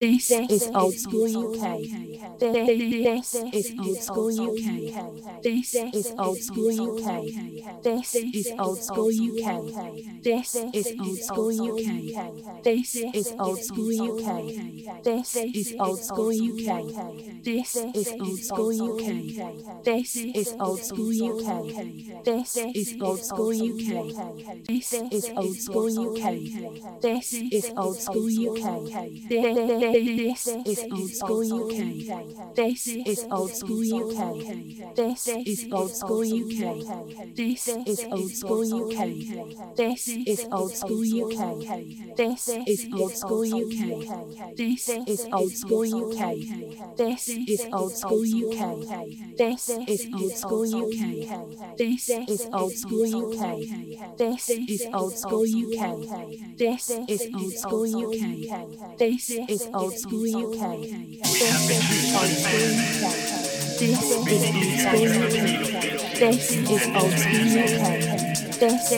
This is Old School UK. This is Old School UK. This is Old School UK. This is Old School UK. This is Old School UK. This is Old School UK. This is Old School UK. This is Old School UK. This is Old School UK. This is Old School UK. This is Old School UK. This is Old School UK. This is Old School UK. This is Old School UK. This is Old School UK. This is Old School UK. This is Old School UK. This is Old School UK. This is Old School UK. This is Old School UK. This is Old School UK. This is Old School UK. This is Old School UK. This is Old School UK. This is Old School UK. This is Old School UK. This is Old School UK. This is Old School UK. This is Old School UK. This is Old School UK. This is Old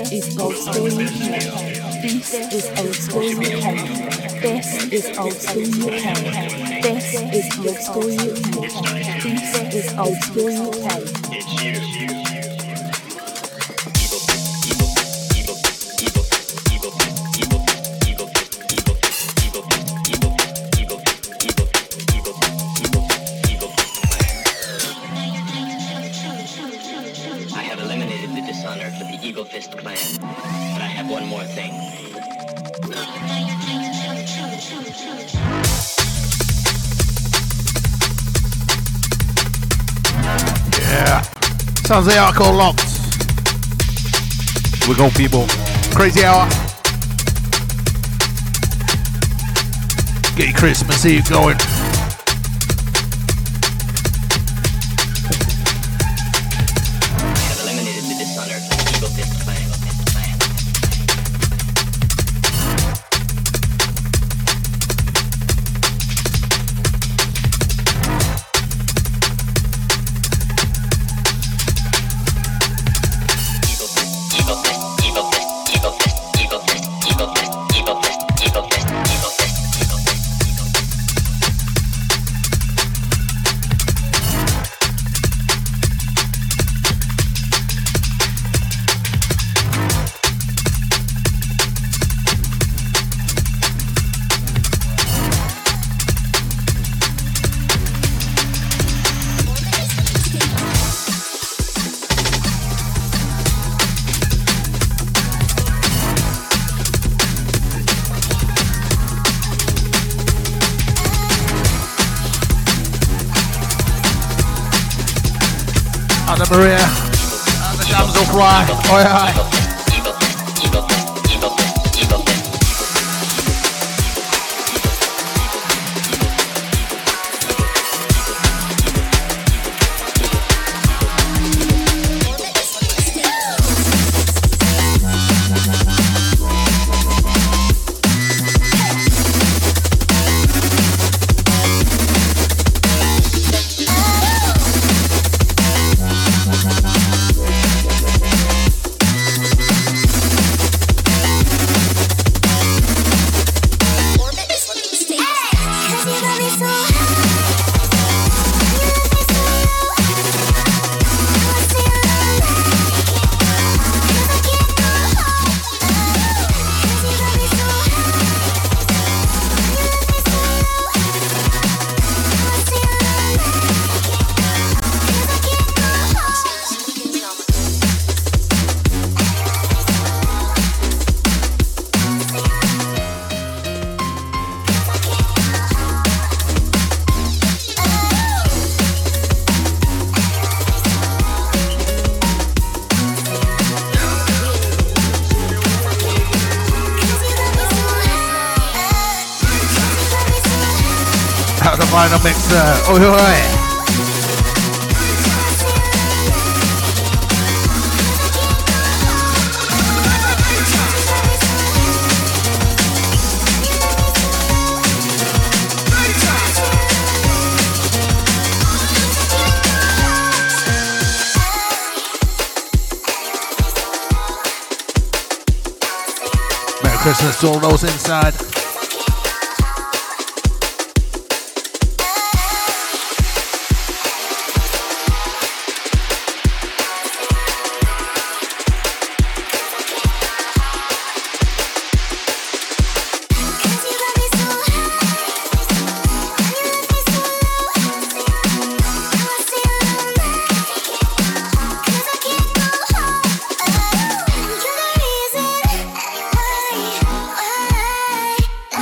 School UK. It's you. Sounds like hardcore locked. We go, people. Crazy hour. Get your Christmas Eve going. Christmas to all those inside.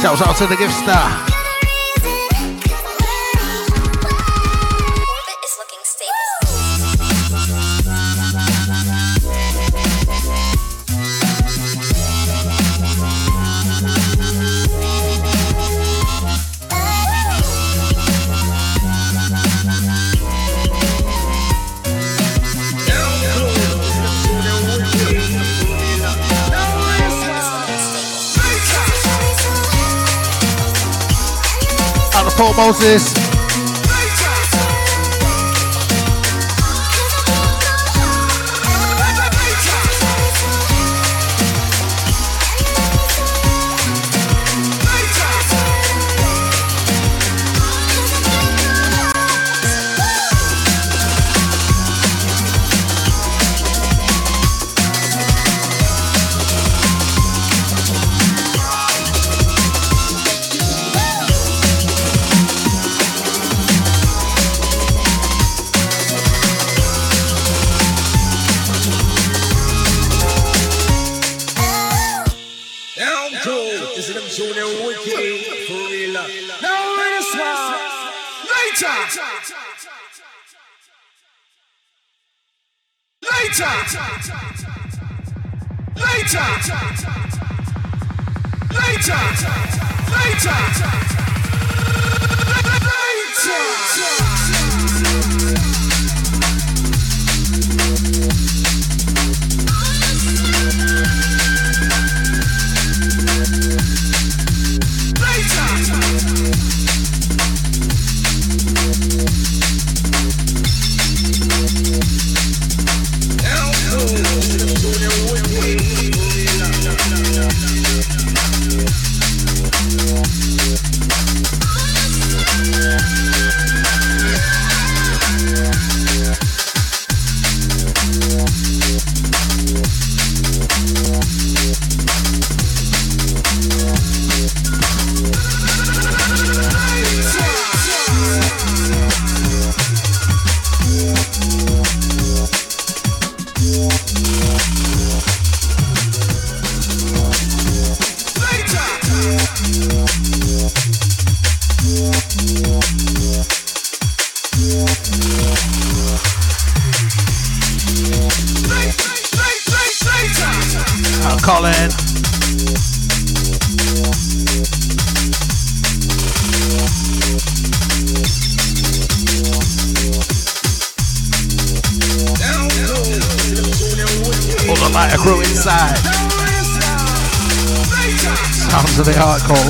Shouts out to the gift star. Paul Moses.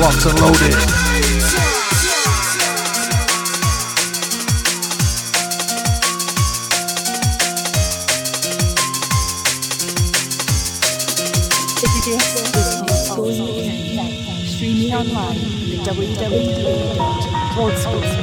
Locked and loaded. Streaming online at www.oldschool.uk.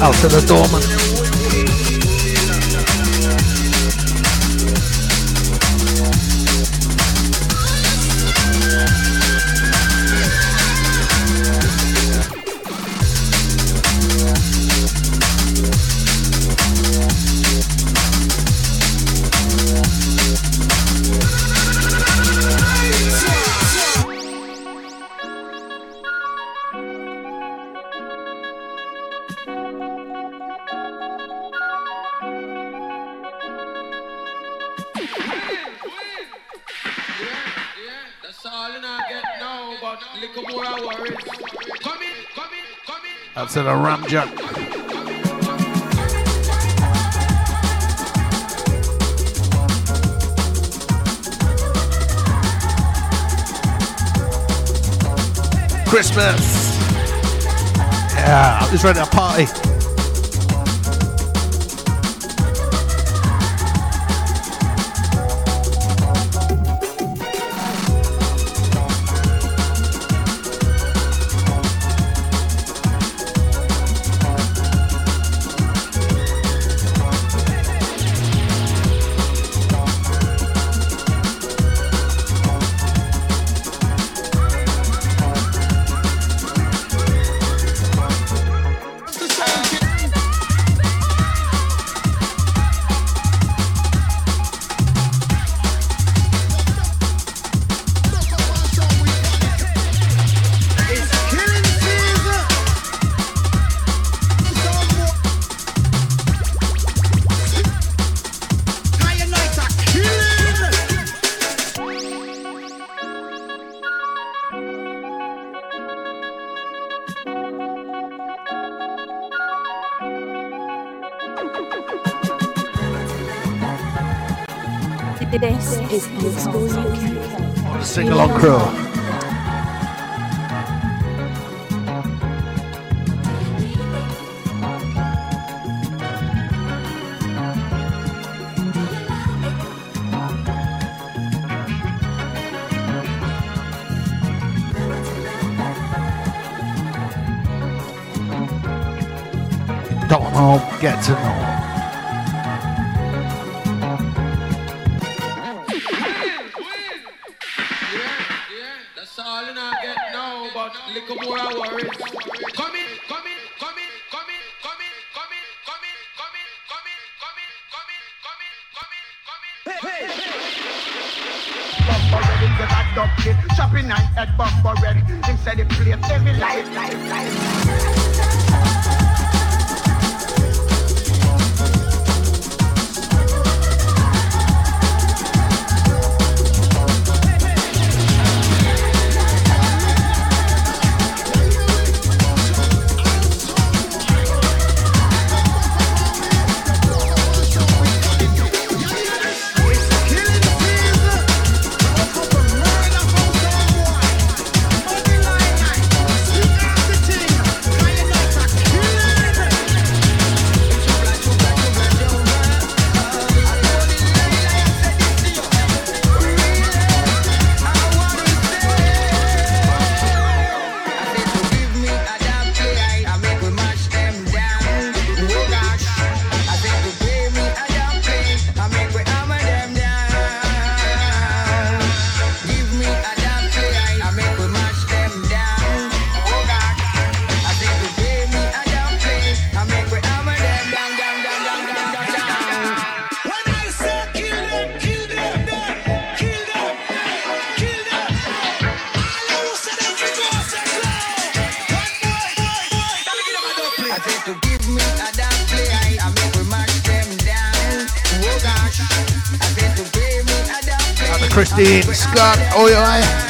Out to the doorman. To the rum jug. Christmas. Yeah, I'm just ready to party. This is Old School UK. Sing along, crew. Don't know, get to know. Scott, oh yeah.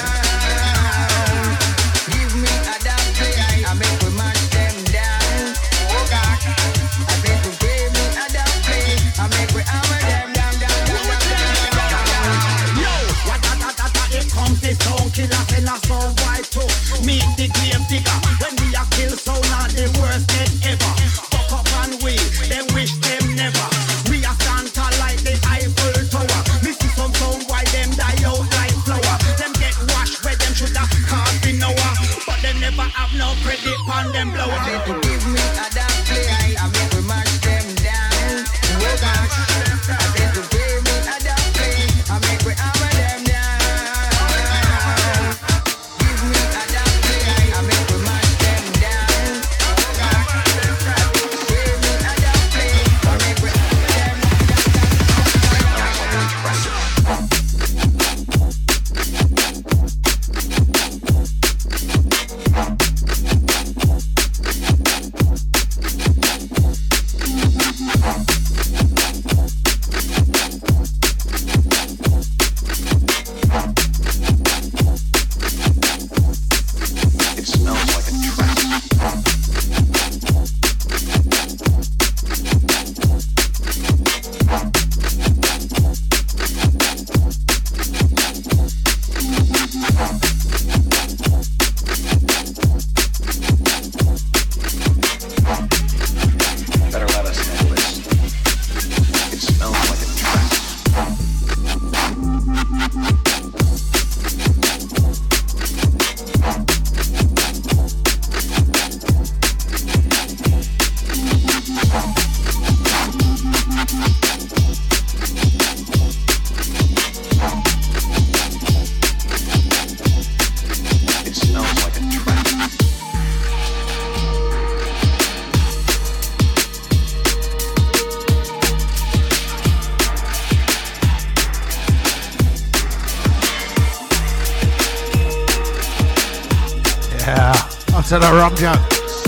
To the wrong jokes.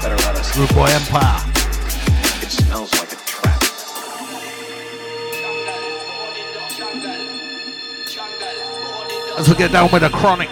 Better let us Rude Boy Empire. It smells like a trap. As we get down with the chronic.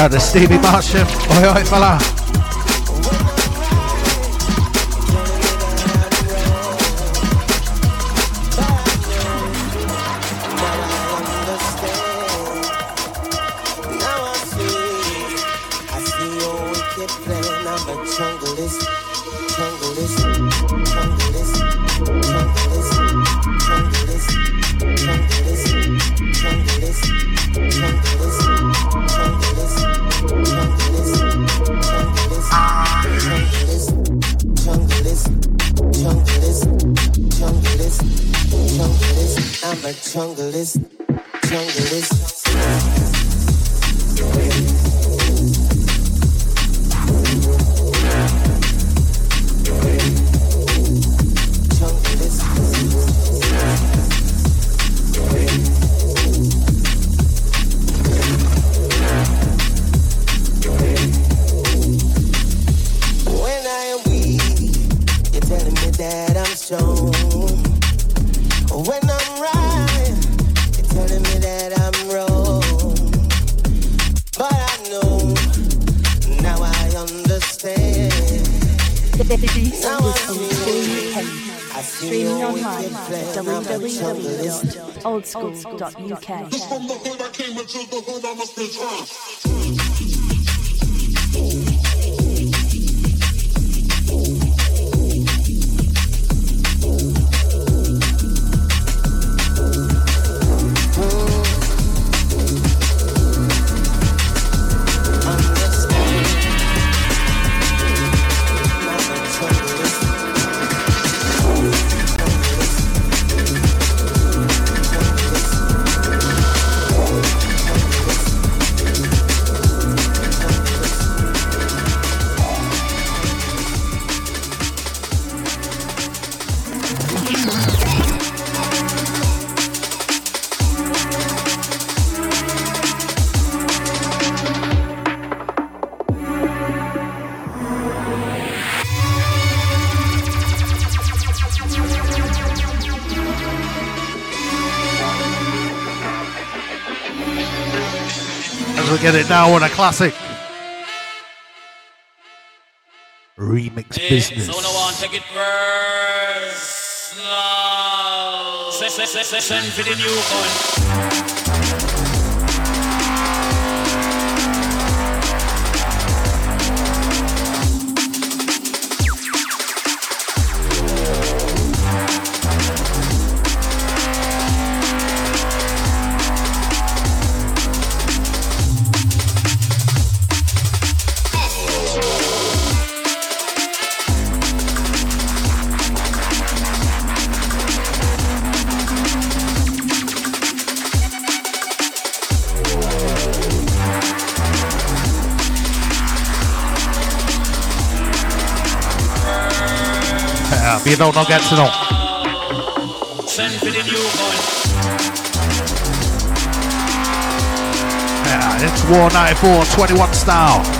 Out of Stevie Barsham. Oi, oi, fella. Oldschool.uk. Just from the hood I came into the hood I must return. Get it now on a classic remix business. So no one take it personal. Send for the new You don't know, get to know. Yeah, it's War 94, 21 style.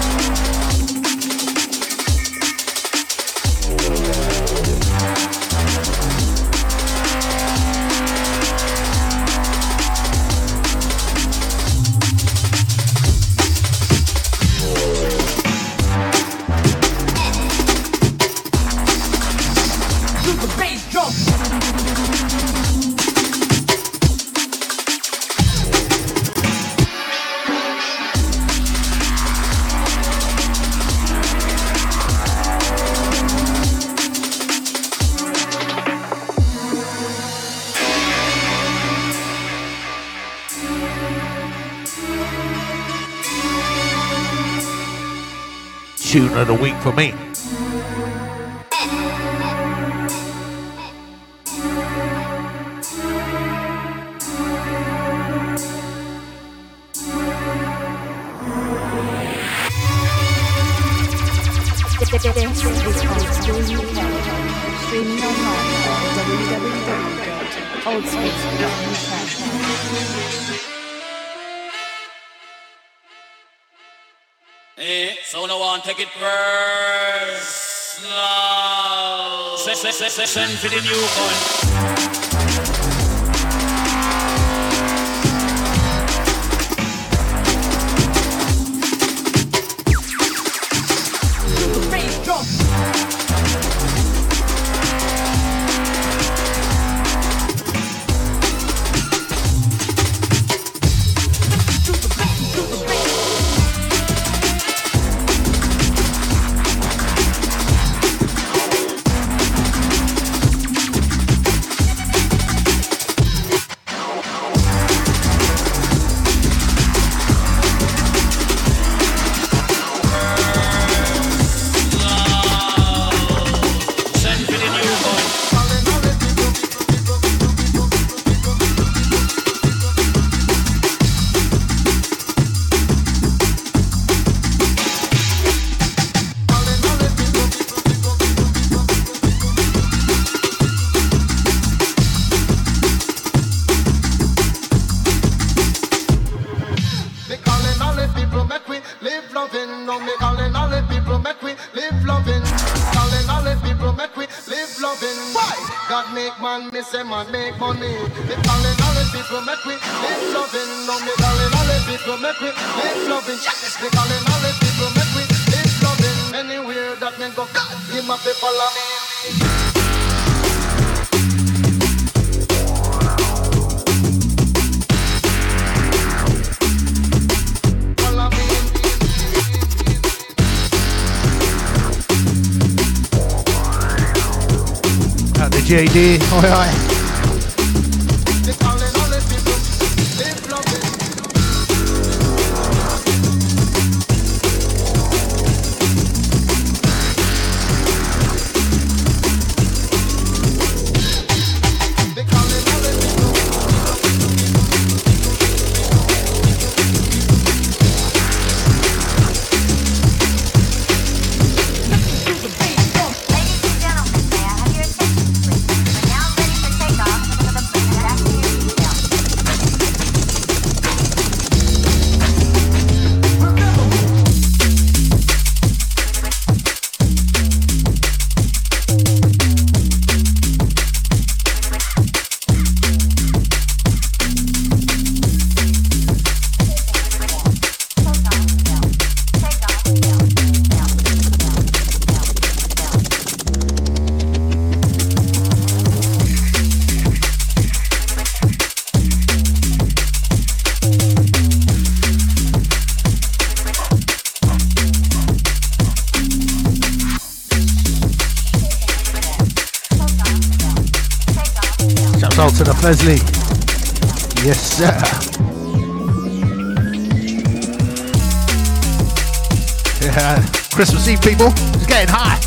Tune of the week for me. Take it personal. Send for the new one. loving. Why? God make man, me say man make money. Me darling, all the people make me live loving. No, me darling, all the people make me live loving. Yes, me darling, all the people make me live loving. Anywhere that me go, God, give my people love me. JD, oi oi. To the Fesley. Yes, sir. Yeah, Christmas Eve, people. It's getting hot.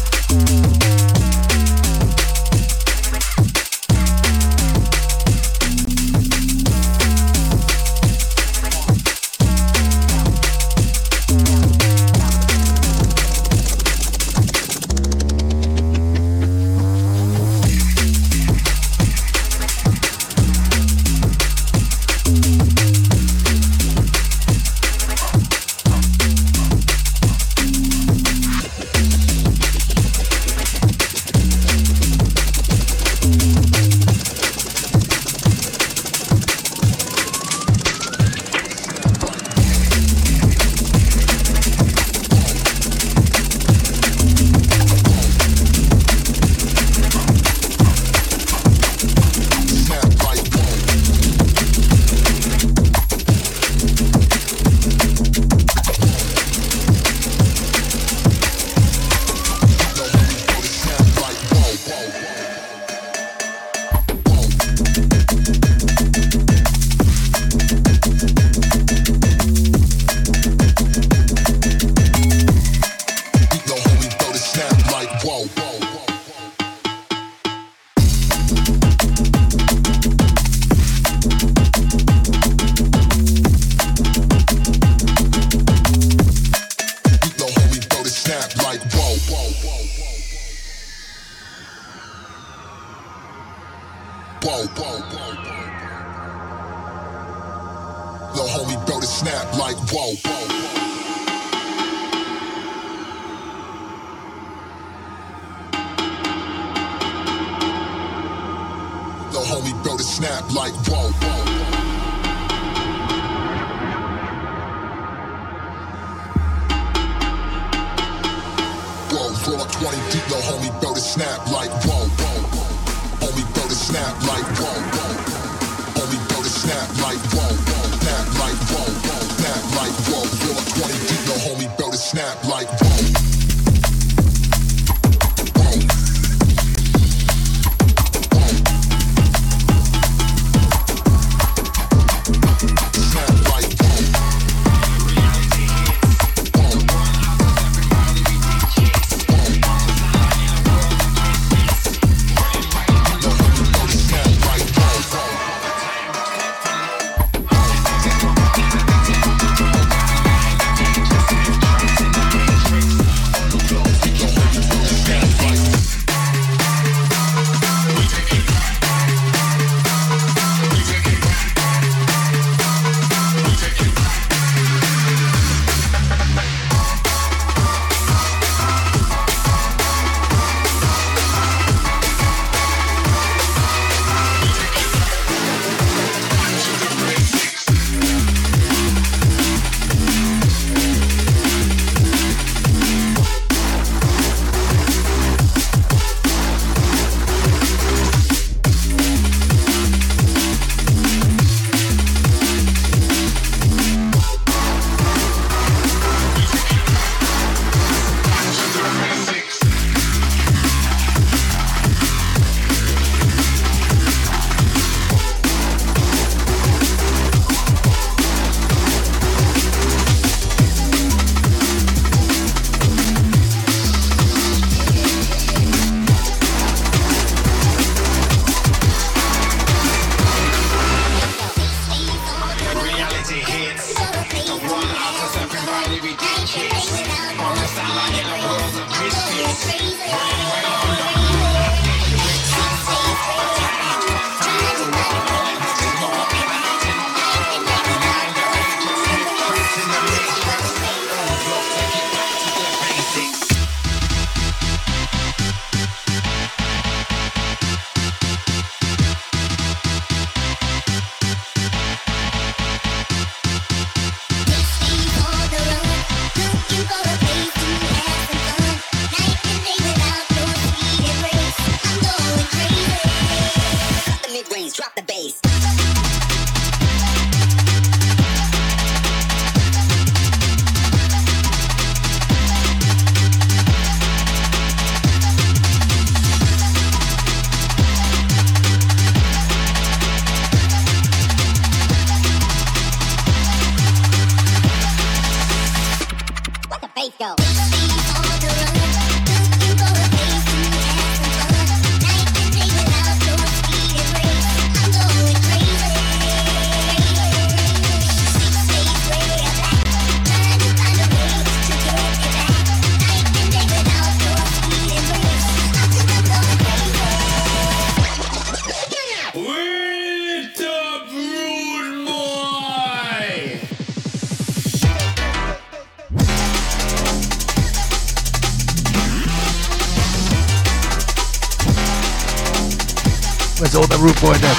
Where's all the root boy there?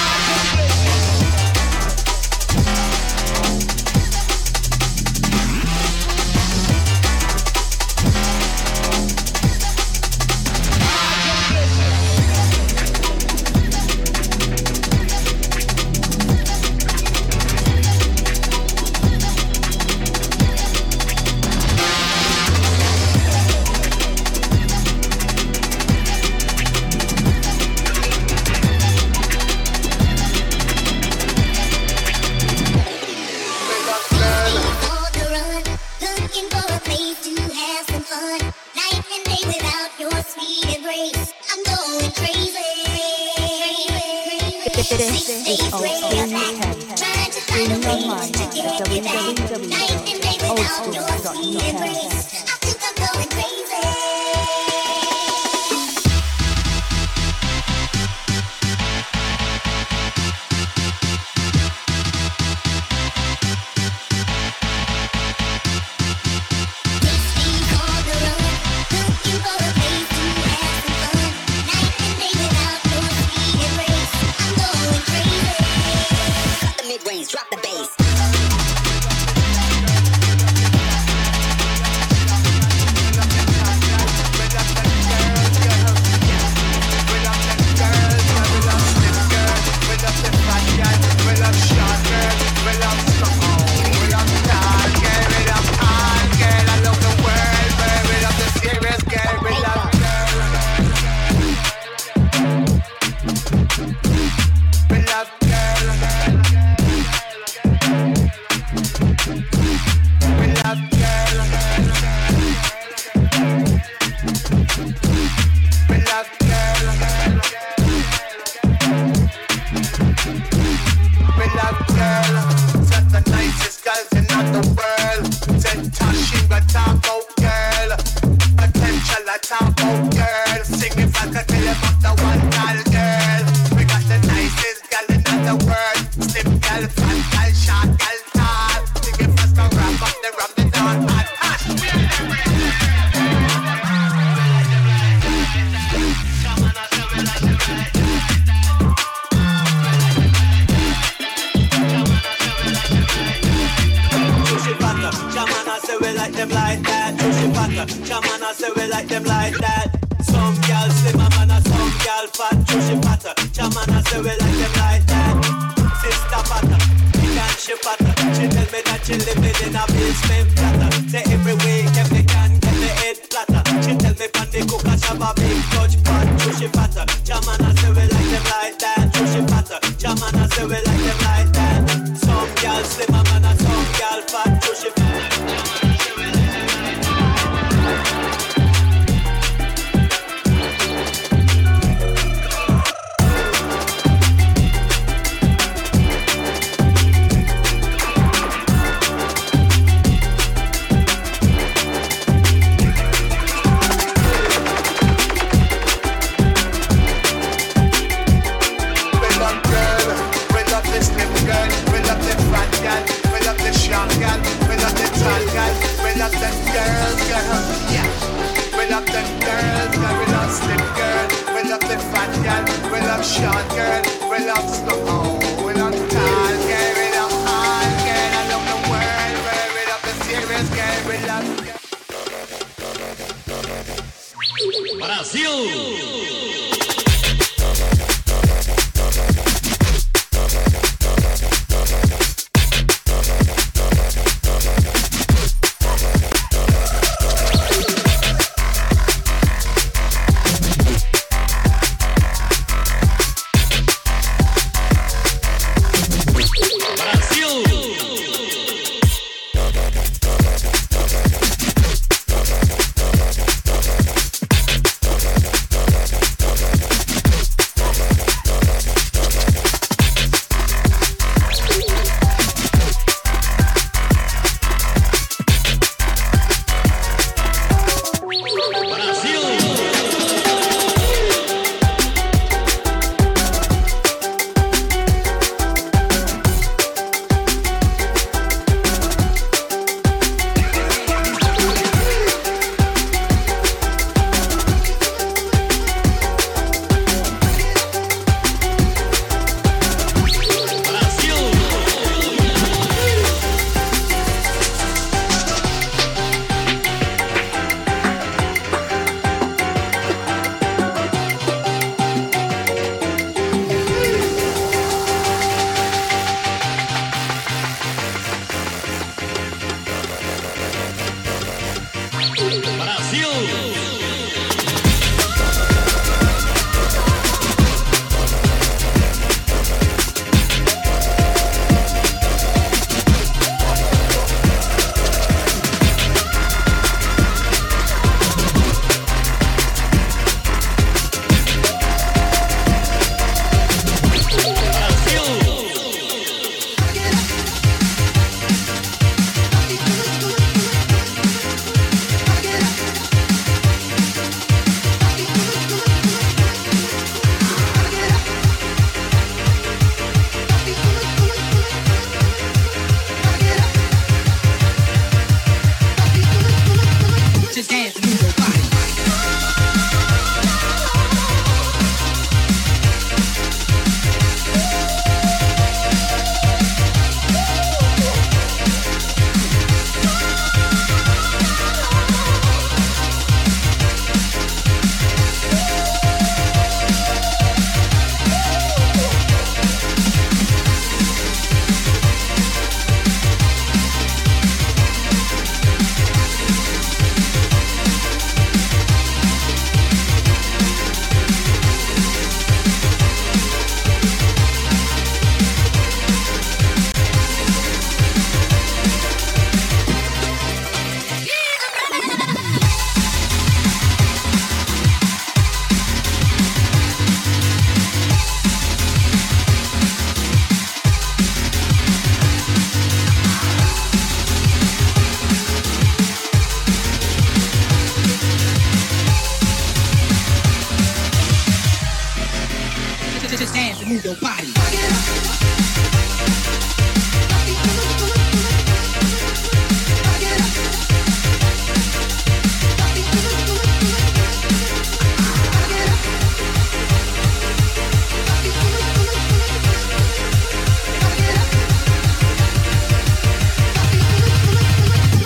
Just dance and move your body.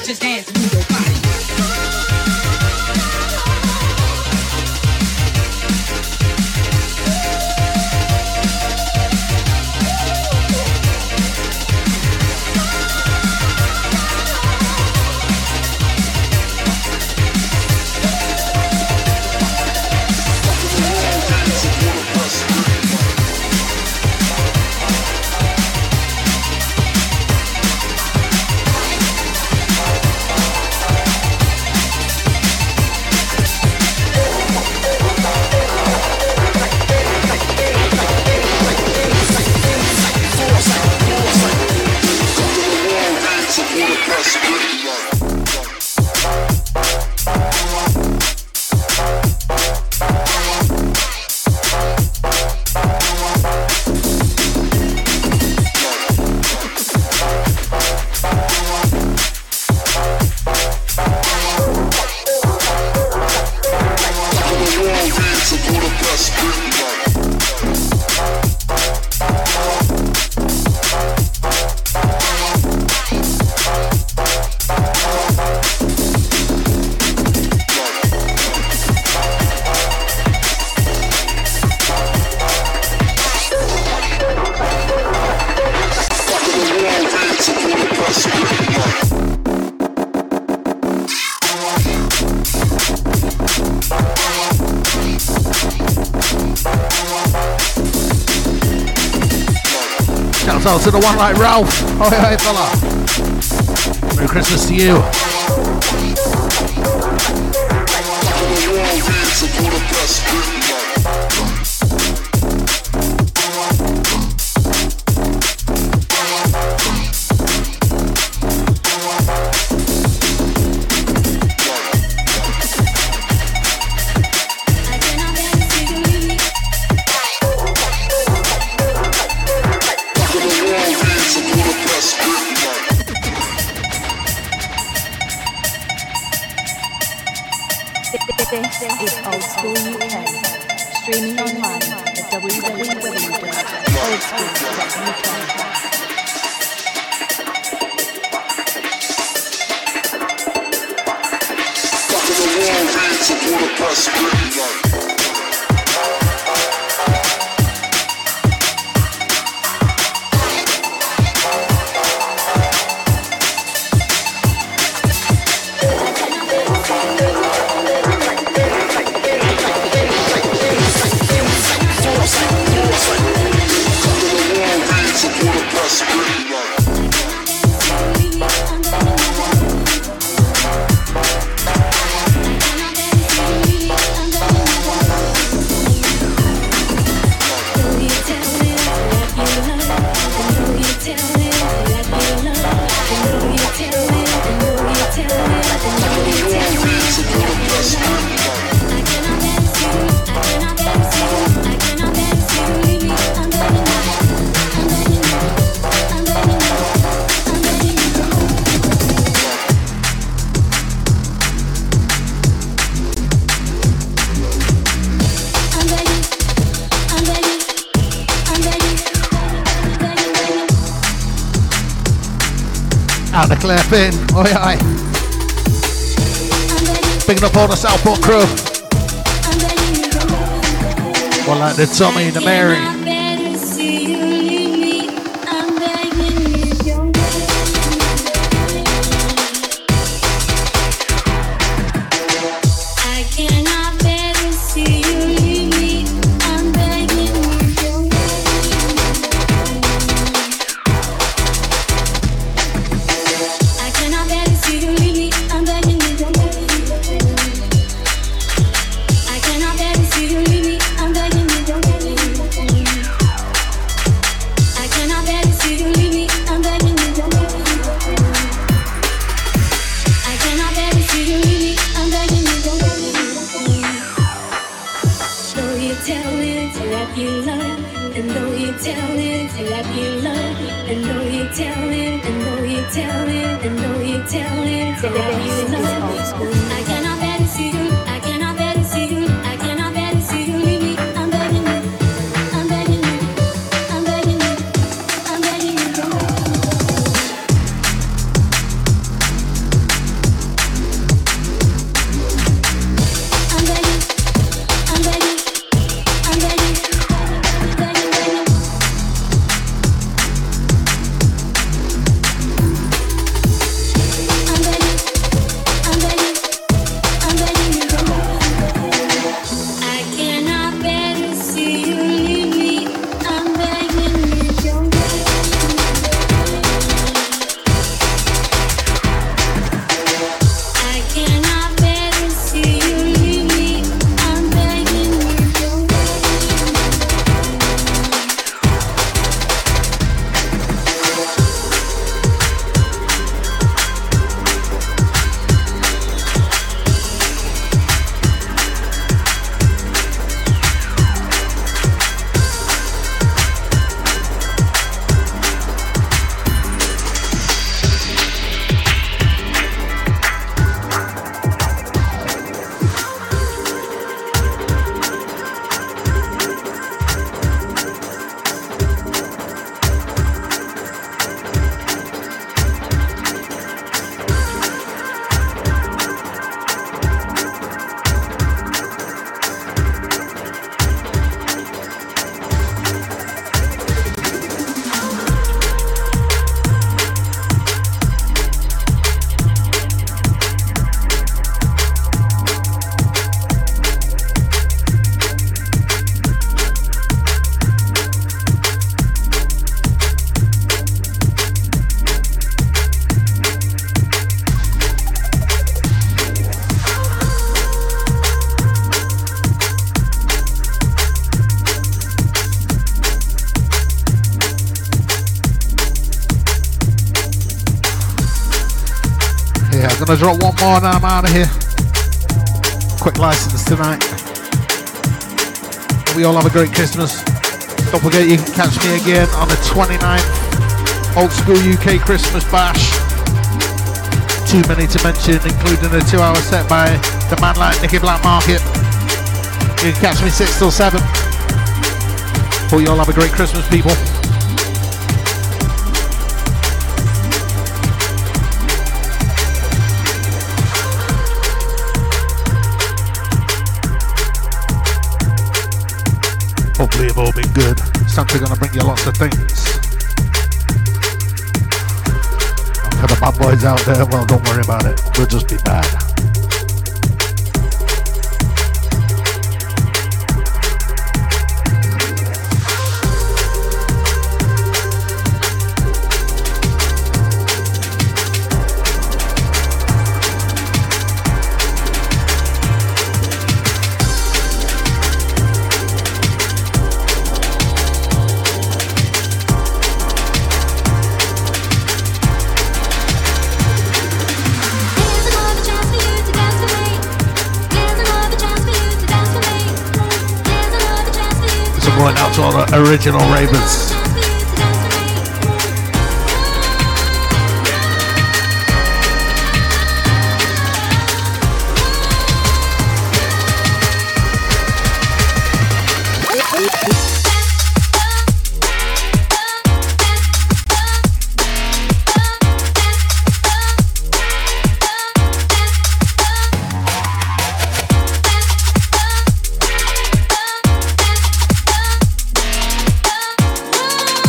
Just dance and move your body. Shout out to the one like Ralph. Oh, hey, fella. Merry Christmas to you. This is Old School UK, streaming online at www.oldschool.uk. Out the Clare Finn, oi aye. Picking up all the Southport crew. Well, like the Tommy, the Mary. down, and know you're telling, say that you love, and know you're telling, and know you're telling, and know you're telling, say that you love. I cannot bear to see you, I cannot bear to see you, I cannot bear to see you leave me. I'm begging you, I'm begging you, I'm begging you, I'm begging you. I'm gonna drop one more and I'm out of here. Quick license tonight. We all have a great Christmas. Don't forget you can catch me again on the 29th. Old School UK Christmas Bash. Too many to mention, including a 2-hour set by the man like Nikki Black Market. You can catch me 6 till 7. Hope you all have a great Christmas, people. Hopefully you've all been good. Santa's gonna bring you lots of things. For the bad boys out there, well, don't worry about it. We'll just be bad. All the original ravers.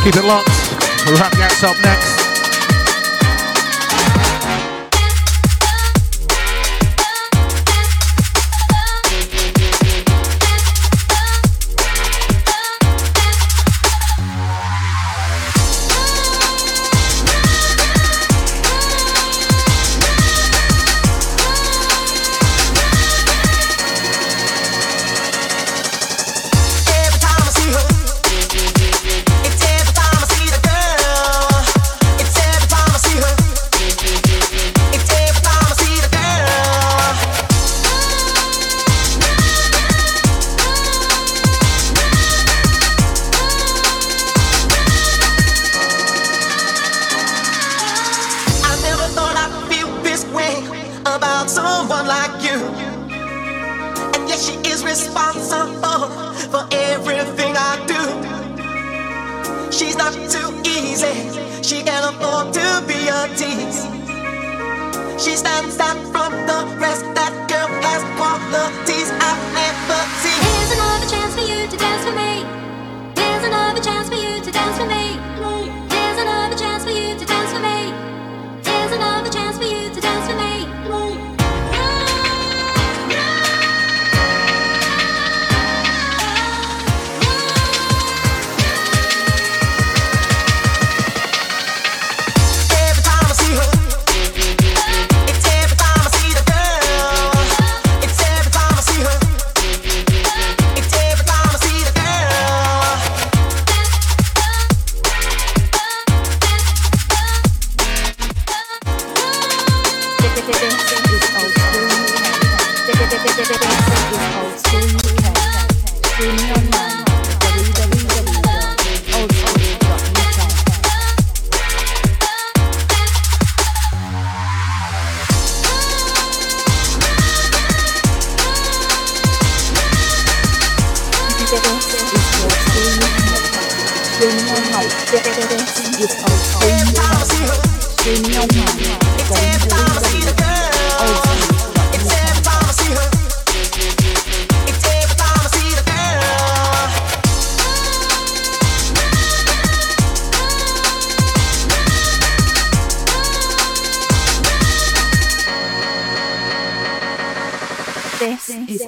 Keep it locked. We'll have Yats up next. She's not too easy. She can afford to be a tease. She stands out from the rest. That girl has qualities I've never seen. Here's another chance for you to dance with me. Here's another chance for you to dance with me. Here's another chance for you to dance with me. Here's another chance for you to dance with me.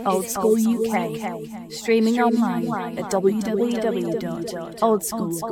Old School UK, streaming online at www.oldschool.com.